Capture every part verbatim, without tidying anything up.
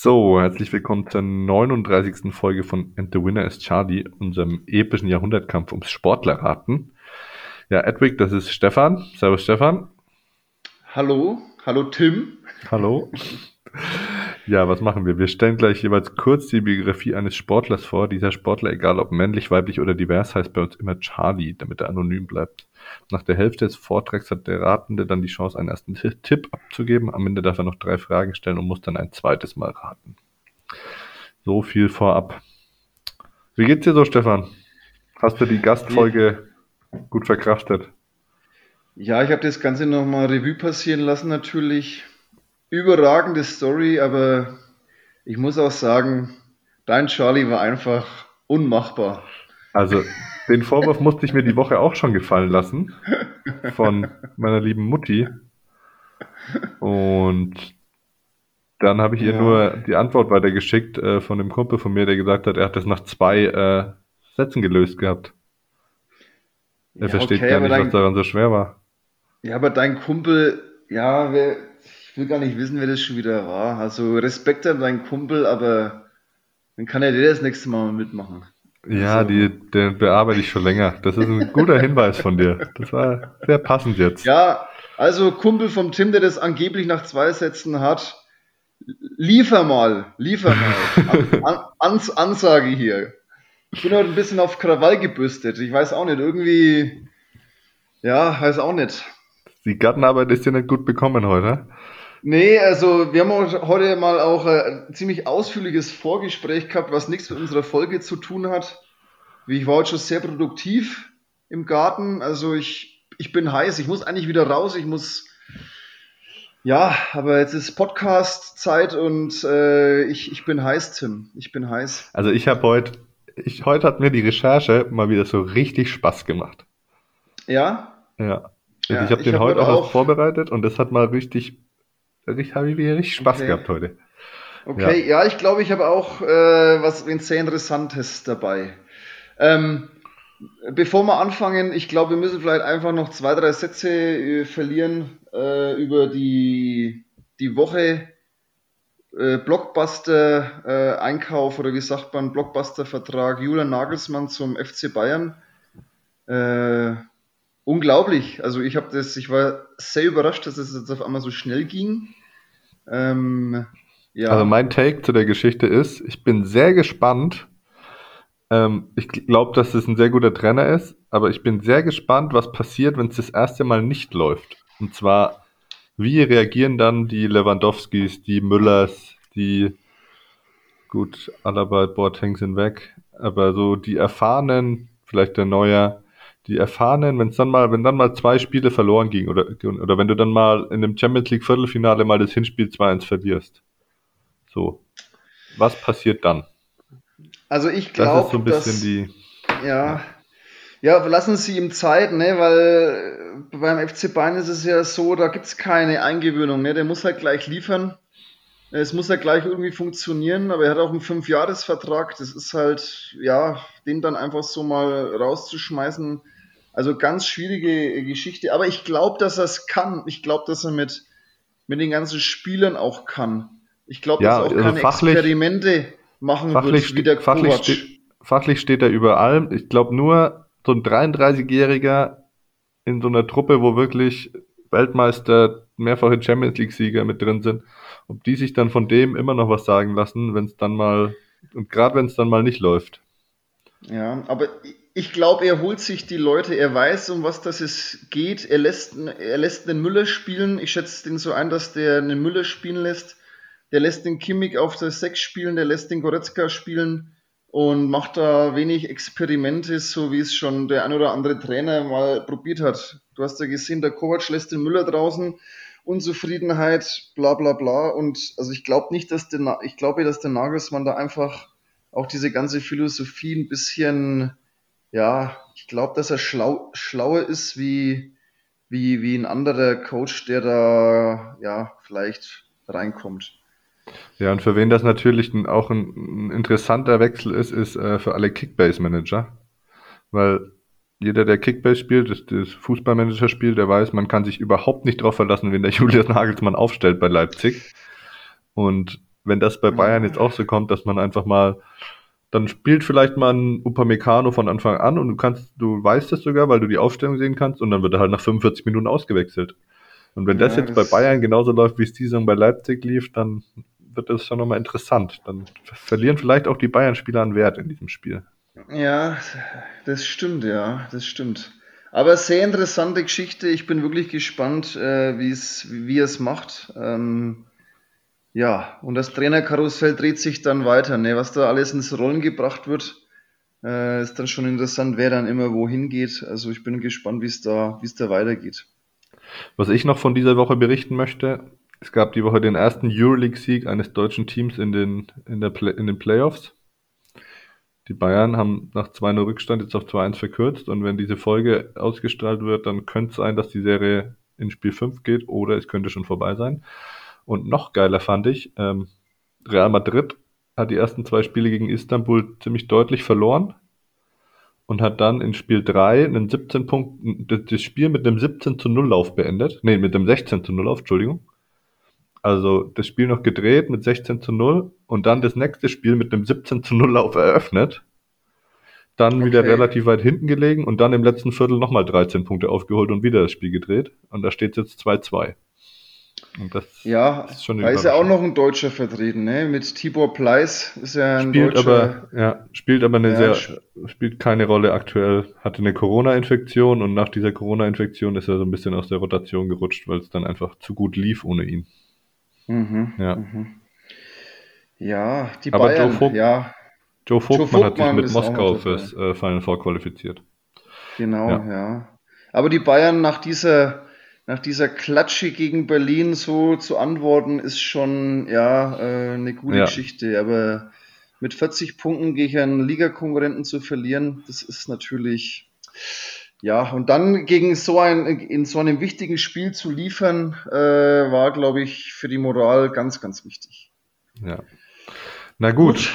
So, herzlich willkommen zur neununddreißigsten Folge von And the Winner is Charlie, unserem epischen Jahrhundertkampf ums Sportlerraten. Ja, Edwig, das ist Stefan. Servus, Stefan. Hallo, hallo Tim. Hallo. Ja, was machen wir? Wir stellen gleich jeweils kurz die Biografie eines Sportlers vor. Dieser Sportler, egal ob männlich, weiblich oder divers, heißt bei uns immer Charlie, damit er anonym bleibt. Nach der Hälfte des Vortrags hat der Ratende dann die Chance, einen ersten Tipp abzugeben. Am Ende darf er noch drei Fragen stellen und muss dann ein zweites Mal raten. So viel vorab. Wie geht's dir so, Stefan? Hast du die Gastfolge gut verkraftet? Ja, ich habe das Ganze nochmal Revue passieren lassen natürlich. Überragende Story, aber ich muss auch sagen, dein Charlie war einfach unmachbar. Also den Vorwurf musste ich mir die Woche auch schon gefallen lassen von meiner lieben Mutti und dann habe ich ihr ja. nur die Antwort weitergeschickt äh, von dem Kumpel von mir, der gesagt hat, er hat das nach zwei äh, Sätzen gelöst gehabt. Er ja, versteht okay, gar nicht, dein, was daran so schwer war. Ja, aber dein Kumpel, ja, wer, ich will gar nicht wissen, wer das schon wieder war. Also Respekt an deinen Kumpel, aber dann kann er dir das nächste Mal mitmachen. Ja, also. die, den bearbeite ich schon länger. Das ist ein guter Hinweis von dir. Das war sehr passend jetzt. Ja, also Kumpel vom Tim, der das angeblich nach zwei Sätzen hat, liefer mal, liefer mal. An, ans, Ansage hier. Ich bin heute ein bisschen auf Krawall gebürstet. Ich weiß auch nicht, irgendwie, ja, weiß auch nicht. Die Gartenarbeit ist dir nicht gut bekommen heute? Nee, also wir haben heute mal auch ein ziemlich ausführliches Vorgespräch gehabt, was nichts mit unserer Folge zu tun hat. Ich war heute schon sehr produktiv im Garten, also ich, ich bin heiß, ich muss eigentlich wieder raus, ich muss... Ja, aber jetzt ist Podcast-Zeit und äh, ich, ich bin heiß, Tim, ich bin heiß. Also ich habe heute... Ich, heute hat mir die Recherche mal wieder so richtig Spaß gemacht. Ja? Ja. Also ja ich habe den hab heute auch vorbereitet und das hat mal richtig, ich habe wieder richtig Spaß okay. gehabt heute. Okay, ja, ja ich glaube, ich habe auch äh, was sehr Interessantes dabei. Ähm, bevor wir anfangen, ich glaube, wir müssen vielleicht einfach noch zwei, drei Sätze äh, verlieren äh, über die, die Woche. Blockbuster-Einkauf oder wie sagt man, Blockbuster-Vertrag Julian Nagelsmann zum F C Bayern. Äh, unglaublich. Also ich habe das, ich war sehr überrascht, dass es jetzt auf einmal so schnell ging. Ähm, ja. Also mein Take zu der Geschichte ist, ich bin sehr gespannt. Ähm, ich glaube, dass es ein sehr guter Trainer ist, aber ich bin sehr gespannt, was passiert, wenn es das erste Mal nicht läuft. Und zwar wie reagieren dann die Lewandowskis, die Müllers, die, gut, Alaba, Boateng sind weg, aber so die erfahrenen, vielleicht der Neuer, die erfahrenen, wenn es dann mal, wenn dann mal zwei Spiele verloren ging oder, oder wenn du dann mal in dem Champions League Viertelfinale mal das Hinspiel zwei eins verlierst. So. Was passiert dann? Also ich glaube, das ist so ein bisschen dass, die, ja. ja. Ja, lassen Sie ihm Zeit, ne, weil beim F C Bayern ist es ja so, da gibt's keine Eingewöhnung, ne, der muss halt gleich liefern, es muss halt gleich irgendwie funktionieren, aber er hat auch einen Fünfjahresvertrag, das ist halt, ja, den dann einfach so mal rauszuschmeißen, also ganz schwierige Geschichte, aber ich glaube, dass er es kann, ich glaube, dass er mit, mit den ganzen Spielern auch kann, ich glaube, ja, dass er auch also keine fachlich, Experimente machen fachlich, wird, wie der fachlich, Kovac. Ste- fachlich steht er über allem, ich glaube nur, so ein dreiunddreißigjähriger in so einer Truppe, wo wirklich Weltmeister, mehrfache Champions-League-Sieger mit drin sind, ob die sich dann von dem immer noch was sagen lassen, wenn es dann mal, und gerade wenn es dann mal nicht läuft. Ja, aber ich glaube, er holt sich die Leute, er weiß, um was das es geht, er lässt, er lässt den Müller spielen, ich schätze den so ein, dass der einen Müller spielen lässt, der lässt den Kimmich auf der sechs spielen, der lässt den Goretzka spielen, und macht da wenig Experimente, so wie es schon der ein oder andere Trainer mal probiert hat. Du hast ja gesehen, der Kovac lässt den Müller draußen, Unzufriedenheit, bla bla bla. Und also ich glaube nicht, dass der Na- ich glaube, dass der Nagelsmann da einfach auch diese ganze Philosophie ein bisschen, ja, ich glaube, dass er schlau- schlauer ist wie, wie, wie ein anderer Coach, der da ja vielleicht reinkommt. Ja, und für wen das natürlich auch ein, ein interessanter Wechsel ist, ist äh, für alle Kickbase-Manager. Weil jeder, der Kickbase spielt, das, das Fußballmanager spielt, der weiß, man kann sich überhaupt nicht darauf verlassen, wen der Julian Nagelsmann aufstellt bei Leipzig. Und wenn das bei Bayern jetzt auch so kommt, dass man einfach mal, dann spielt vielleicht mal ein Upamecano von Anfang an und du kannst, du weißt es sogar, weil du die Aufstellung sehen kannst, und dann wird er halt nach fünfundvierzig Minuten ausgewechselt. Und wenn das ja, jetzt das bei Bayern genauso läuft, wie es die Saison bei Leipzig lief, dann wird das schon nochmal interessant. Dann verlieren vielleicht auch die Bayern-Spieler an Wert in diesem Spiel. Ja, das stimmt, ja, das stimmt. Aber sehr interessante Geschichte. Ich bin wirklich gespannt, äh, wie's, wie er es macht. Ähm, ja, und das Trainerkarussell dreht sich dann weiter. Ne? Was da alles ins Rollen gebracht wird, äh, ist dann schon interessant, wer dann immer wohin geht. Also ich bin gespannt, wie es da, wie es da weitergeht. Was ich noch von dieser Woche berichten möchte: Es gab die Woche den ersten Euroleague-Sieg eines deutschen Teams in den, in der Play- in den Playoffs. Die Bayern haben nach zwei null Rückstand jetzt auf zwei eins verkürzt, und wenn diese Folge ausgestrahlt wird, dann könnte es sein, dass die Serie in Spiel fünf geht, oder es könnte schon vorbei sein. Und noch geiler fand ich, ähm, Real Madrid hat die ersten zwei Spiele gegen Istanbul ziemlich deutlich verloren und hat dann in Spiel drei einen siebzehn Punkt, das Spiel mit einem siebzehn zu null Lauf beendet. Nee, mit einem sechzehn zu null Lauf, Entschuldigung. Also das Spiel noch gedreht mit sechzehn zu null und dann das nächste Spiel mit einem siebzehn zu null Lauf eröffnet. Dann okay. wieder relativ weit hinten gelegen und dann im letzten Viertel nochmal dreizehn Punkte aufgeholt und wieder das Spiel gedreht. Und da steht es jetzt zwei zwei. Und das ja, ist schon da ist ja auch noch ein Deutscher vertreten, ne? Mit Tibor Pleiss ist ja ein spielt Deutscher. Aber, ja, spielt aber eine ja, sehr, spielt keine Rolle aktuell. Hatte eine Corona-Infektion und nach dieser Corona-Infektion ist er so ein bisschen aus der Rotation gerutscht, weil es dann einfach zu gut lief ohne ihn. Mhm, ja. Mhm. ja, die aber Bayern, Joe Vog- ja. Joe Vogtmann hat sich mit Moskau fürs äh, Final Four qualifiziert. Genau, ja. ja. Aber die Bayern nach dieser, nach dieser Klatsche gegen Berlin so zu antworten, ist schon ja äh, eine gute ja. Geschichte. Aber mit vierzig Punkten gegen einen Ligakonkurrenten zu verlieren, das ist natürlich... Ja, und dann gegen so ein, in so einem wichtigen Spiel zu liefern, äh, war, glaube ich, für die Moral ganz, ganz wichtig. Ja. Na gut,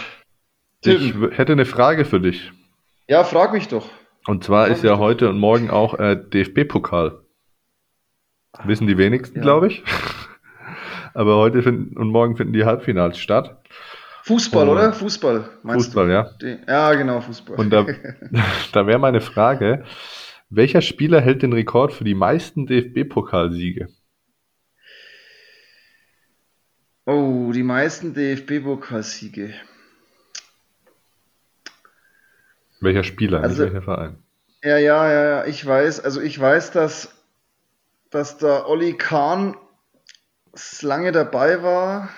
gut. ich w- hätte eine Frage für dich. Ja, frag mich doch. Und zwar frag ist ja heute doch. und morgen auch äh, D F B-Pokal. Wissen die wenigsten, ja. glaube ich. Aber heute finden, und morgen finden die Halbfinals statt. Fußball, und, oder? Fußball, meinst Fußball, du? Fußball, ja. Ja, genau, Fußball. Und da, da wäre meine Frage... Welcher Spieler hält den Rekord für die meisten D F B-Pokalsiege? Oh, die meisten D F B-Pokalsiege. Welcher Spieler, also, nicht welcher Verein? Ja, ja, ja, ja, ich weiß, also ich weiß, dass, dass der Oli Kahn lange dabei war,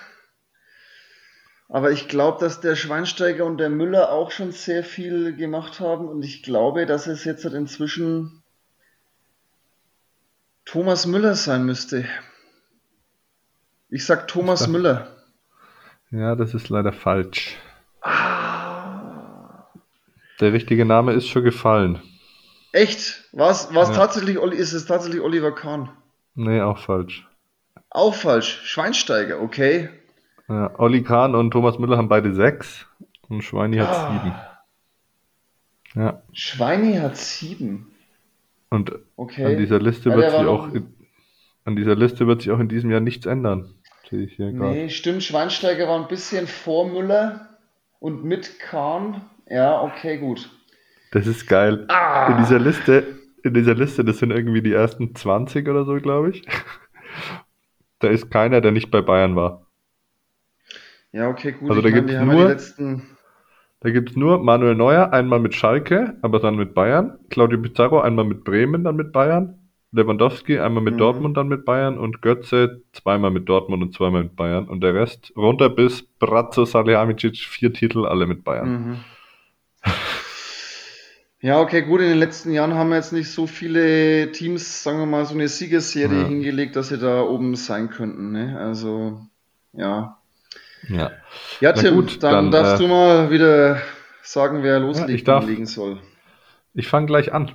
aber ich glaube, dass der Schweinsteiger und der Müller auch schon sehr viel gemacht haben. Und ich glaube, dass es jetzt inzwischen Thomas Müller sein müsste. Ich sag Thomas ich dachte, Müller. Ja, das ist leider falsch. Ah. Der richtige Name ist schon gefallen. Echt? War's, war's ja. tatsächlich, ist es tatsächlich Oliver Kahn? Nee, auch falsch. Auch falsch. Schweinsteiger, okay. Ja, Oli Kahn und Thomas Müller haben beide sechs und Schweini ja. hat sieben. Ja. Schweini hat sieben. Und okay. an dieser Liste ja, wird sich auch in, an dieser Liste wird sich auch in diesem Jahr nichts ändern. Sehe ich hier gerade. Nee, stimmt, Schweinsteiger war ein bisschen vor Müller und mit Kahn. Ja, okay, gut. Das ist geil. Ah. In dieser Liste, in dieser Liste, das sind irgendwie die ersten zwanzig oder so, glaube ich. Da ist keiner, der nicht bei Bayern war. Ja, okay, gut. Also da gibt es nur, letzten... nur Manuel Neuer, einmal mit Schalke, aber dann mit Bayern. Claudio Pizarro, einmal mit Bremen, dann mit Bayern. Lewandowski, einmal mit mhm. Dortmund, dann mit Bayern. Und Götze, zweimal mit Dortmund und zweimal mit Bayern. Und der Rest runter bis Bratzo, Salihamidzic, vier Titel, alle mit Bayern. Mhm. Ja, okay, gut. In den letzten Jahren haben wir jetzt nicht so viele Teams, sagen wir mal, so eine Siegesserie ja. hingelegt, dass sie da oben sein könnten. Ne? Also, ja. Ja, ja Tim, gut, dann, dann darfst äh, du mal wieder sagen, wer loslegen ja, liegen soll. Ich fange gleich an,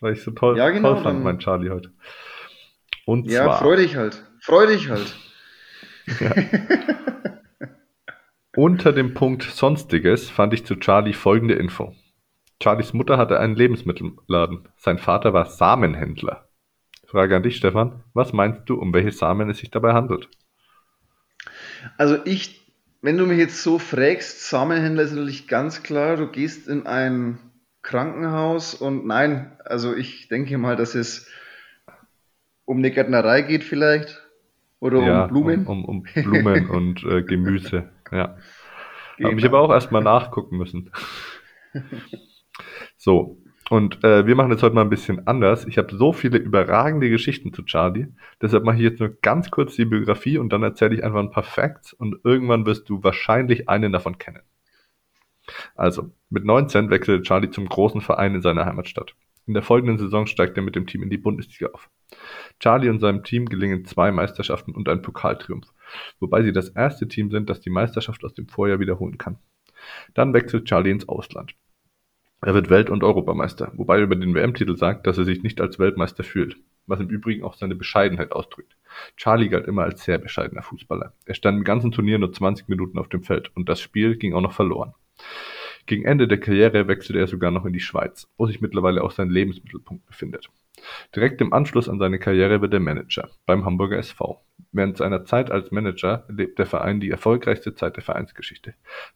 weil ich so toll, ja, genau, toll fand, dann, mein Charlie heute. Und ja, zwar, freu dich halt, freu dich halt. Ja. Unter dem Punkt Sonstiges fand ich zu Charlie folgende Info. Charlies Mutter hatte einen Lebensmittelladen, sein Vater war Samenhändler. Frage an dich, Stefan, was meinst du, um welche Samen es sich dabei handelt? Also ich, wenn du mich jetzt so fragst, Samenhändler ist natürlich ganz klar, du gehst in ein Krankenhaus und nein, also ich denke mal, dass es um eine Gärtnerei geht vielleicht oder ja, um Blumen. Um, um, um Blumen und äh, Gemüse, ja. Genau. Habe ich aber auch erstmal nachgucken müssen. So, und äh, wir machen das heute mal ein bisschen anders. Ich habe so viele überragende Geschichten zu Charlie, deshalb mache ich jetzt nur ganz kurz die Biografie und dann erzähle ich einfach ein paar Facts und irgendwann wirst du wahrscheinlich einen davon kennen. Also, mit neunzehn wechselte Charlie zum großen Verein in seiner Heimatstadt. In der folgenden Saison steigt er mit dem Team in die Bundesliga auf. Charlie und seinem Team gelingen zwei Meisterschaften und ein Pokaltriumph, wobei sie das erste Team sind, das die Meisterschaft aus dem Vorjahr wiederholen kann. Dann wechselt Charlie ins Ausland. Er wird Welt- und Europameister, wobei er über den W M-Titel sagt, dass er sich nicht als Weltmeister fühlt, was im Übrigen auch seine Bescheidenheit ausdrückt. Charlie galt immer als sehr bescheidener Fußballer. Er stand im ganzen Turnier nur zwanzig Minuten auf dem Feld und das Spiel ging auch noch verloren. Gegen Ende der Karriere wechselte er sogar noch in die Schweiz, wo sich mittlerweile auch sein Lebensmittelpunkt befindet. Direkt im Anschluss an seine Karriere wird er Manager beim Hamburger S V. Während seiner Zeit als Manager erlebt der Verein die erfolgreichste Zeit der Vereinsgeschichte.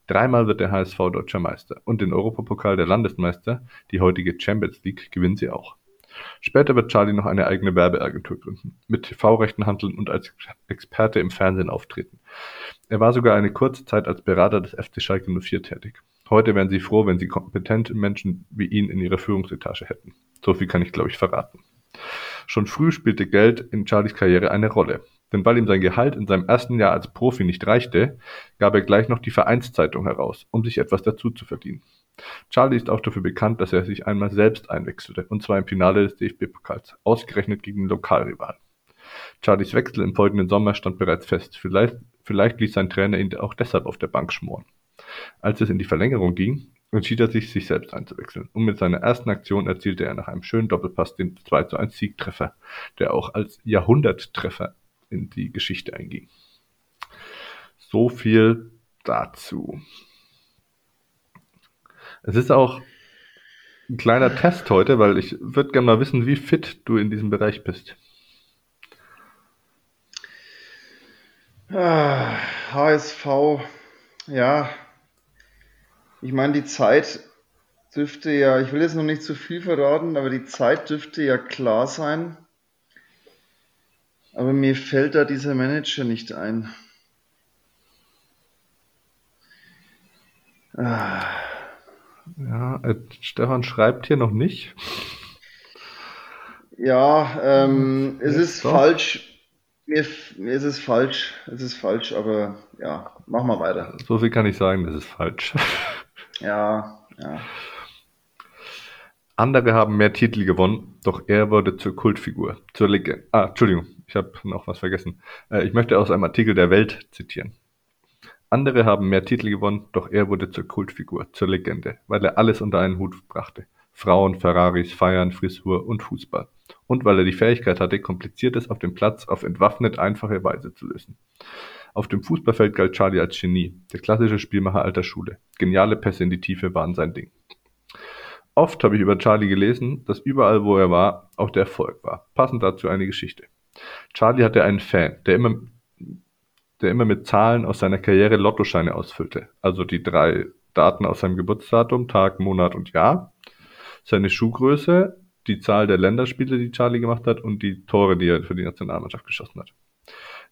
Dreimal wird der H S V Deutscher Meister und den Europapokal der Landesmeister, die heutige Champions League, gewinnen sie auch. Später wird Charlie noch eine eigene Werbeagentur gründen, mit T V-Rechten handeln und als Experte im Fernsehen auftreten. Er war sogar eine kurze Zeit als Berater des F C Schalke null vier tätig. Heute wären sie froh, wenn sie kompetente Menschen wie ihn in ihrer Führungsetage hätten. So viel kann ich, glaube ich, verraten. Schon früh spielte Geld in Charlies Karriere eine Rolle. Denn weil ihm sein Gehalt in seinem ersten Jahr als Profi nicht reichte, gab er gleich noch die Vereinszeitung heraus, um sich etwas dazu zu verdienen. Charlie ist auch dafür bekannt, dass er sich einmal selbst einwechselte, und zwar im Finale des D F B-Pokals, ausgerechnet gegen den Lokalrivalen. Charlies Wechsel im folgenden Sommer stand bereits fest, vielleicht, vielleicht ließ sein Trainer ihn auch deshalb auf der Bank schmoren. Als es in die Verlängerung ging, entschied er sich, sich selbst einzuwechseln, und mit seiner ersten Aktion erzielte er nach einem schönen Doppelpass den zwei zu eins Siegtreffer, der auch als Jahrhunderttreffer in die Geschichte einging. So viel dazu. Es ist auch ein kleiner Test heute, weil ich würde gerne mal wissen, wie fit du in diesem Bereich bist. Ah, H S V, ja. Ich meine, die Zeit dürfte ja, ich will jetzt noch nicht zu viel verraten, aber die Zeit dürfte ja klar sein. Aber mir fällt da dieser Manager nicht ein. Ah. Ja, äh, Stefan schreibt hier noch nicht. Ja, ähm, es ist, ist falsch. Mir, mir ist es falsch. Es ist falsch, aber ja, mach mal weiter. So viel kann ich sagen, das ist falsch. Ja, ja. Andere haben mehr Titel gewonnen, doch er wurde zur Kultfigur, zur Legende. Ah, Entschuldigung, ich habe noch was vergessen. Äh, ich möchte aus einem Artikel der Welt zitieren. Andere haben mehr Titel gewonnen, doch er wurde zur Kultfigur, zur Legende, weil er alles unter einen Hut brachte. Frauen, Ferraris, Feiern, Frisur und Fußball. Und weil er die Fähigkeit hatte, Kompliziertes auf dem Platz auf entwaffnet einfache Weise zu lösen. Auf dem Fußballfeld galt Charlie als Genie, der klassische Spielmacher alter Schule. Geniale Pässe in die Tiefe waren sein Ding. Oft habe ich über Charlie gelesen, dass überall, wo er war, auch der Erfolg war. Passend dazu eine Geschichte. Charlie hatte einen Fan, der immer... der immer mit Zahlen aus seiner Karriere Lottoscheine ausfüllte, also die drei Daten aus seinem Geburtsdatum, Tag, Monat und Jahr, seine Schuhgröße, die Zahl der Länderspiele, die Charlie gemacht hat und die Tore, die er für die Nationalmannschaft geschossen hat.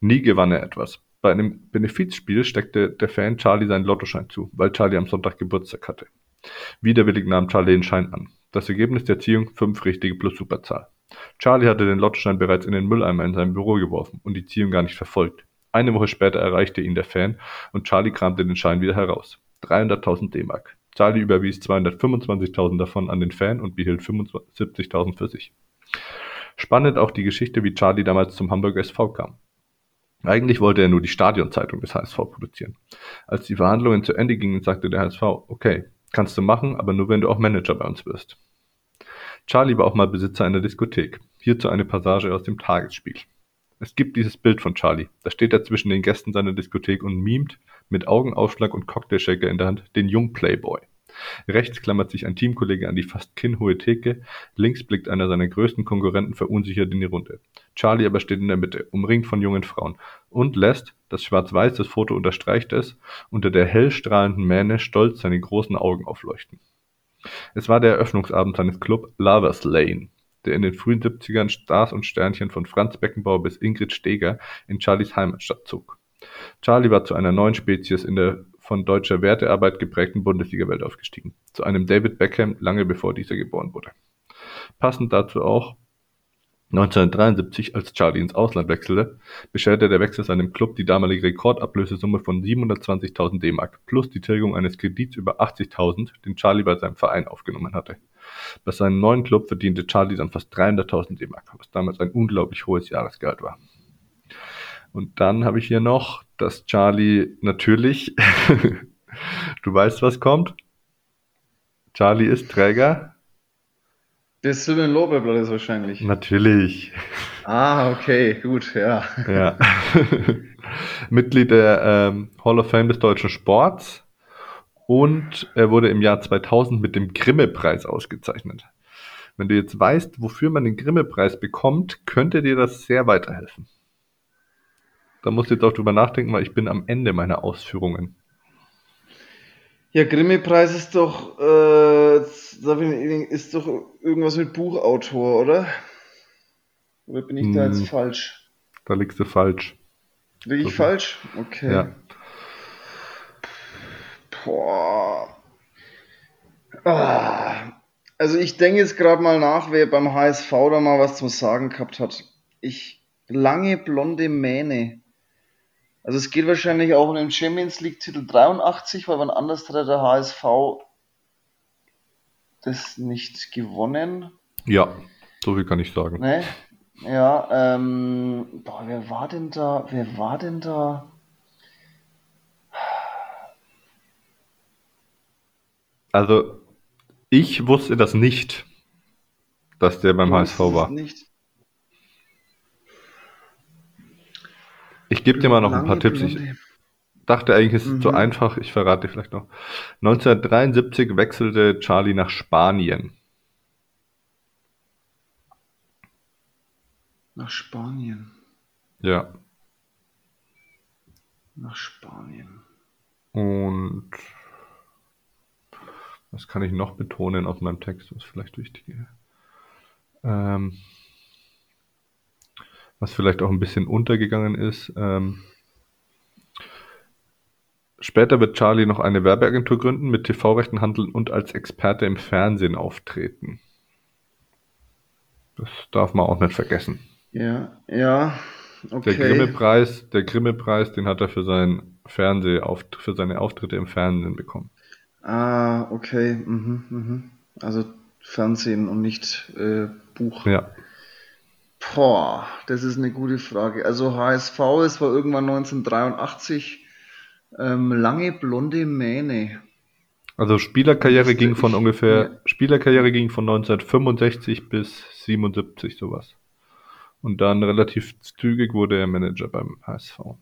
Nie gewann er etwas. Bei einem Benefizspiel steckte der Fan Charlie seinen Lottoschein zu, weil Charlie am Sonntag Geburtstag hatte. Widerwillig nahm Charlie den Schein an. Das Ergebnis der Ziehung, fünf richtige plus Superzahl. Charlie hatte den Lottoschein bereits in den Mülleimer in seinem Büro geworfen und die Ziehung gar nicht verfolgt. Eine Woche später erreichte ihn der Fan und Charlie kramte den Schein wieder heraus. dreihunderttausend D-Mark. Charlie überwies zweihundertfünfundzwanzigtausend davon an den Fan und behielt fünfundsiebzigtausend für sich. Spannend auch die Geschichte, wie Charlie damals zum Hamburger S V kam. Eigentlich wollte er nur die Stadionzeitung des H S V produzieren. Als die Verhandlungen zu Ende gingen, sagte der H S V, okay, kannst du machen, aber nur wenn du auch Manager bei uns wirst. Charlie war auch mal Besitzer einer Diskothek. Hierzu eine Passage aus dem Tagesspiel. Es gibt dieses Bild von Charlie. Da steht er zwischen den Gästen seiner Diskothek und mimt mit Augenaufschlag und Cocktailshaker in der Hand den jungen Playboy. Rechts klammert sich ein Teamkollege an die fast kinnhohe Theke, links blickt einer seiner größten Konkurrenten verunsichert in die Runde. Charlie aber steht in der Mitte, umringt von jungen Frauen und lässt, das Schwarz-Weiß des Foto unterstreicht es, unter der hell strahlenden Mähne stolz seine großen Augen aufleuchten. Es war der Eröffnungsabend seines Club Lovers Lane, der in den frühen siebzigern Stars und Sternchen von Franz Beckenbauer bis Ingrid Steger in Charlies Heimatstadt zog. Charlie war zu einer neuen Spezies in der von deutscher Wertearbeit geprägten Bundesliga-Welt aufgestiegen, zu einem David Beckham lange bevor dieser geboren wurde. Passend dazu auch neunzehnhundertdreiundsiebzig, als Charlie ins Ausland wechselte, bescherte der Wechsel seinem Club die damalige Rekordablösesumme von siebenhundertzwanzigtausend D-Mark plus die Tilgung eines Kredits über achtzigtausend, den Charlie bei seinem Verein aufgenommen hatte. Bei seinem neuen Club verdiente Charlie dann fast dreihunderttausend D-Mark, was damals ein unglaublich hohes Jahresgehalt war. Und dann habe ich hier noch, dass Charlie natürlich, du weißt, was kommt? Charlie ist Träger des Silvan Lorbeerblattes wahrscheinlich. Natürlich. Ah, okay, gut, ja. Ja. Mitglied der ähm, Hall of Fame des deutschen Sports und er wurde im Jahr zweitausend mit dem Grimme-Preis ausgezeichnet. Wenn du jetzt weißt, wofür man den Grimme-Preis bekommt, könnte dir das sehr weiterhelfen. Da musst du jetzt auch drüber nachdenken, weil ich bin am Ende meiner Ausführungen. Ja, Grimme-Preis ist doch äh, ist doch irgendwas mit Buchautor, oder? Oder bin ich da jetzt falsch? Da liegst du falsch. Lieg ich also, falsch? Okay. Ja. Boah. Ah. Also ich denke jetzt gerade mal nach, wer beim H S V da mal was zum Sagen gehabt hat. Ich lange blonde Mähne. Also es geht wahrscheinlich auch um den Champions League Titel dreiundachtzig, weil wann anders hat der H S V das nicht gewonnen. Ja, so viel kann ich sagen. Ne? Ja, ähm, boah, wer war denn da, wer war denn da? Also, ich wusste das nicht, dass der beim H S V war. Nicht. Ich gebe dir mal noch ein paar Tipps. Ich dachte eigentlich, es ist mhm. zu einfach. Ich verrate dir vielleicht noch. neunzehnhundertdreiundsiebzig wechselte Charlie nach Spanien. Nach Spanien? Ja. Nach Spanien. Und was kann ich noch betonen aus meinem Text, was vielleicht wichtig ist? Ähm... was vielleicht auch ein bisschen untergegangen ist. Ähm, später wird Charlie noch eine Werbeagentur gründen, mit T V-Rechten handeln und als Experte im Fernsehen auftreten. Das darf man auch nicht vergessen. Ja, ja, okay. Der Grimme-Preis, der Grimme-Preis, den hat er für, seinen Fernsehauf- für seine Auftritte im Fernsehen bekommen. Ah, okay. Mhm, mhm. Also Fernsehen und nicht äh, Buch. Ja. Boah, das ist eine gute Frage. Also H S V, es war irgendwann neunzehnhundertdreiundachtzig, ähm, lange blonde Mähne. Also Spielerkarriere ging von ich, ungefähr, ja. Spielerkarriere ging von neunzehnhundertfünfundsechzig bis siebenundsiebzig sowas. Und dann relativ zügig wurde er Manager beim H S V.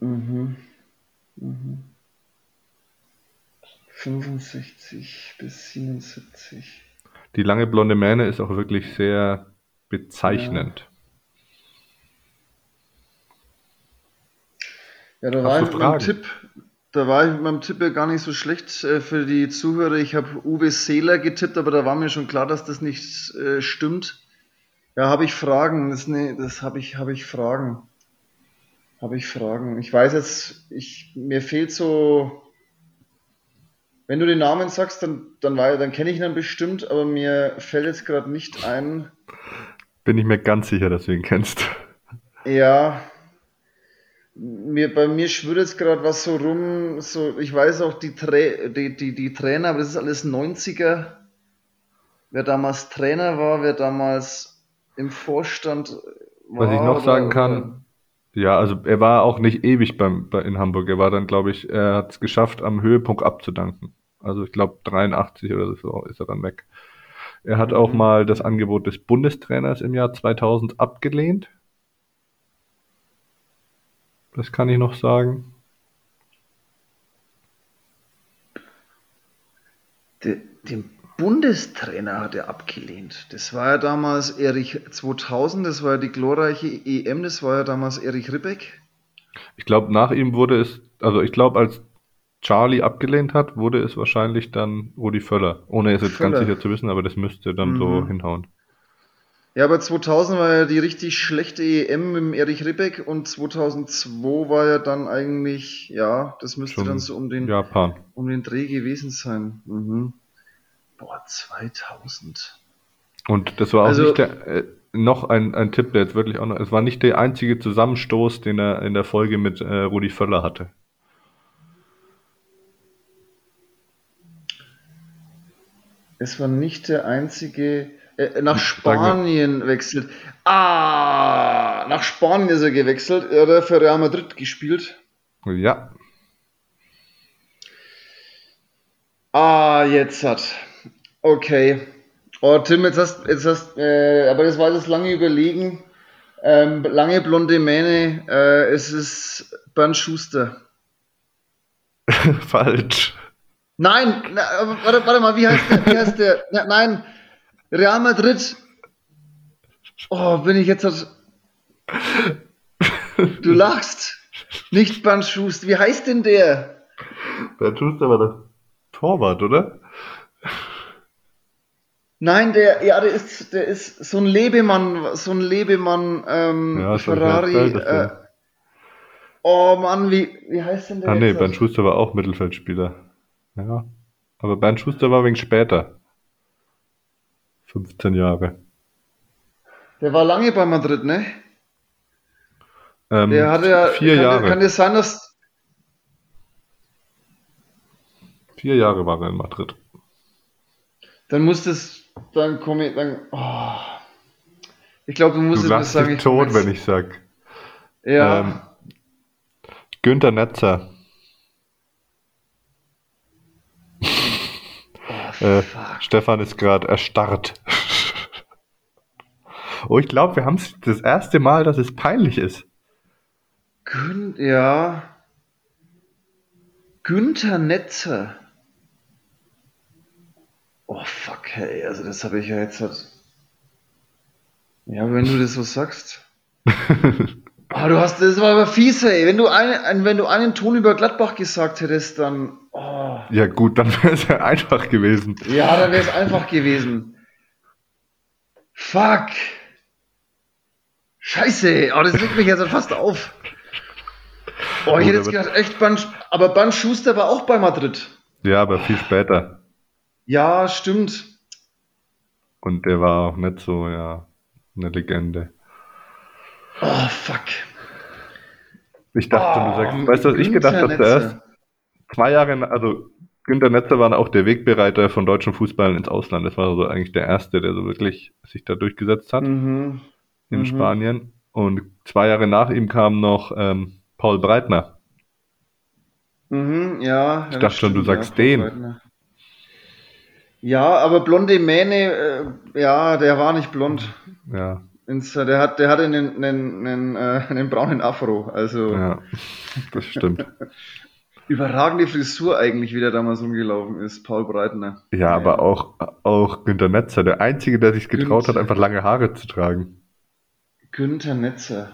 Mhm. Mhm. fünfundsechzig bis siebenundsiebzig. Die lange blonde Mähne ist auch wirklich sehr bezeichnend. Ja, ja da, war ich mit meinem Tipp, da war ich mit meinem Tipp ja gar nicht so schlecht äh, für die Zuhörer. Ich habe Uwe Seeler getippt, aber da war mir schon klar, dass das nicht äh, stimmt. Ja, habe ich Fragen. Das, ne, das habe ich, hab ich Fragen. Habe ich Fragen. Ich weiß jetzt, ich, mir fehlt so. Wenn du den Namen sagst, dann, dann, dann kenne ich ihn dann bestimmt, aber mir fällt jetzt gerade nicht ein. Bin ich mir ganz sicher, dass du ihn kennst. Ja. Mir, bei mir schwirrt jetzt gerade was so rum. So, ich weiß auch die, Tra- die, die, die Trainer, aber das ist alles neunziger. Wer damals Trainer war, wer damals im Vorstand war. Was ich noch sagen oder, kann, ja, also er war auch nicht ewig beim, bei, in Hamburg. Er war dann, glaube ich, er hat es geschafft, am Höhepunkt abzudanken. Also ich glaube dreiundachtzig oder so ist er dann weg. Er hat auch mal das Angebot des Bundestrainers im Jahr zweitausend abgelehnt. Das kann ich noch sagen. de, den Bundestrainer hat er abgelehnt. Das war ja damals Erich zweitausend, das war ja die glorreiche E M, das war ja damals Erich Ribbeck. Ich glaube, nach ihm wurde es, also ich glaube, als Charlie abgelehnt hat, wurde es wahrscheinlich dann Rudi Völler. Ohne es jetzt Völler. ganz sicher zu wissen, aber das müsste dann mhm. so hinhauen. Ja, aber zweitausend war ja die richtig schlechte E M mit dem Erich Ribbeck und zweitausendzwei war ja dann eigentlich, ja, das müsste Schon dann so um den, Japan. um den Dreh gewesen sein. Mhm. Boah, zweitausend. Und das war auch also, nicht der, äh, noch ein, ein Tipp, der jetzt wirklich auch noch, es war nicht der einzige Zusammenstoß, den er in der Folge mit äh, Rudi Völler hatte. Es war nicht der einzige... Äh, nach Spanien wechselt. Ah, nach Spanien ist er gewechselt. Er hat für Real Madrid gespielt. Ja. Ah, jetzt hat. Okay. Oh, Tim, jetzt hast jetzt hast. Äh, aber das war das lange Überlegen. Ähm, lange blonde Mähne. Äh, es ist Bernd Schuster. Falsch. Nein, na, warte, warte mal, wie heißt der? Wie heißt der? Na, nein. Real Madrid. Oh, bin ich jetzt... Du lachst. Nicht Bernd Schuster. Wie heißt denn der? Bernd Schuster war der Torwart, oder? Nein, der, ja, der ist, der ist so ein Lebemann, so ein Lebemann, ähm, ja, Ferrari. Äh, oh Mann, wie, wie heißt denn der? Ah nee, Bernd also? Schuster war auch Mittelfeldspieler. Ja, aber Bernd Schuster war wegen später. fünfzehn Jahre. Der war lange bei Madrid, ne? Ähm, der hatte ja, vier kann, Jahre. Kann das sein, dass... Vier Jahre war er in Madrid. Dann muss das... Dann komme ich... Dann, oh. Ich glaube, du musst du jetzt sagen... Ich tot, ich, wenn ich sag. Ja. Ähm, Günter Netzer. Äh, Stefan ist gerade erstarrt. Oh, ich glaube, wir haben es das erste Mal, dass es peinlich ist. Gün- ja. Günter Netzer. Oh, fuck, hey, also das habe ich ja jetzt... Halt... Ja, wenn du das so sagst. Oh, du hast... Das war aber fies, ey. Wenn du, ein, wenn du einen Ton über Gladbach gesagt hättest, dann... Oh. Ja gut, dann wäre es ja einfach gewesen. Ja, dann wäre es einfach gewesen. Fuck. Scheiße. Oh, das regt mich jetzt fast auf. Oh, ich hätte jetzt gedacht, echt, Bernd, aber Bernd Schuster war auch bei Madrid. Ja, aber viel später. Ja, stimmt. Und der war auch nicht so, ja, eine Legende. Oh, fuck. Ich dachte, oh, du sagst, weißt du, was ich gedacht habe zuerst? Zwei Jahre, also Günter Netzer war auch der Wegbereiter von deutschem Fußball ins Ausland. Das war also eigentlich der erste, der so wirklich sich da durchgesetzt hat mhm. in mhm. Spanien. Und zwei Jahre nach ihm kam noch ähm, Paul Breitner. Mhm, ja. Ich ja, dachte schon, du sagst ja, den. Breitner. Ja, aber blonde Mähne, äh, ja, der war nicht blond. Ja. Ins, der hat, der hatte einen, einen, einen, äh, einen braunen Afro. Also. Ja, das stimmt. Überragende Frisur eigentlich, wie der damals rumgelaufen ist, Paul Breitner. Ja, aber auch, auch Günter Netzer, der Einzige, der sich getraut Günter. hat, einfach lange Haare zu tragen. Günter Netzer.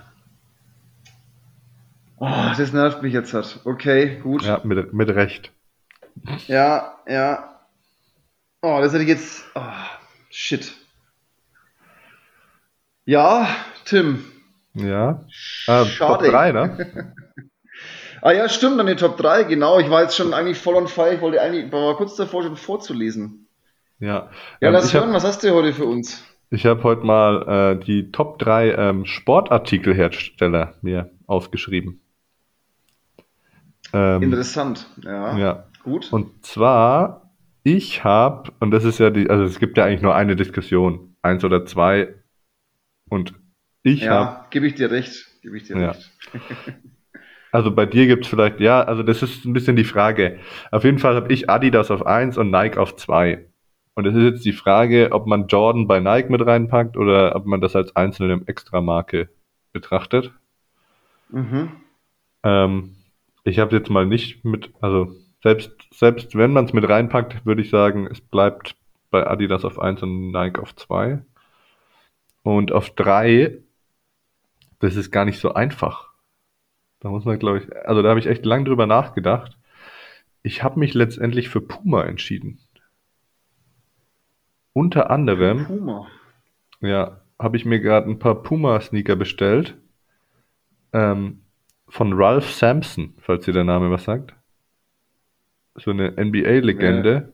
Oh, das nervt mich jetzt halt. Okay, gut. Ja, mit, mit Recht. Ja, ja. Oh, das hätte ich jetzt... Oh, shit. Ja, Tim. Ja. Ah, schade. Top drei, ne? Ah ja, stimmt, an den Top drei, genau. Ich war jetzt schon eigentlich voll on fire. Ich wollte eigentlich, war kurz davor, schon vorzulesen. Ja. Ja, lass hören, hab, was hast du heute für uns? Ich habe heute mal äh, die Top drei ähm, Sportartikelhersteller mir aufgeschrieben. Ähm, Interessant, ja. Ja. Gut. Und zwar, ich habe, und das ist ja die, also es gibt ja eigentlich nur eine Diskussion, eins oder zwei, und ich habe... Ja, hab, gebe ich dir recht, gebe ich dir ja. recht. Also bei dir gibt's vielleicht, ja, also das ist ein bisschen die Frage. Auf jeden Fall habe ich Adidas auf eins und Nike auf zwei. Und es ist jetzt die Frage, ob man Jordan bei Nike mit reinpackt oder ob man das als einzelne Extramarke betrachtet. Mhm. Ähm, ich habe jetzt mal nicht mit, also selbst, selbst wenn man es mit reinpackt, würde ich sagen, es bleibt bei Adidas auf eins und Nike auf zwei. Und auf drei, das ist gar nicht so einfach. Da muss man, glaube ich, also da habe ich echt lang drüber nachgedacht. Ich habe mich letztendlich für Puma entschieden. Unter anderem Puma. Ja, habe ich mir gerade ein paar Puma-Sneaker bestellt. Ähm, von Ralph Sampson, falls dir der Name was sagt. So eine N B A-Legende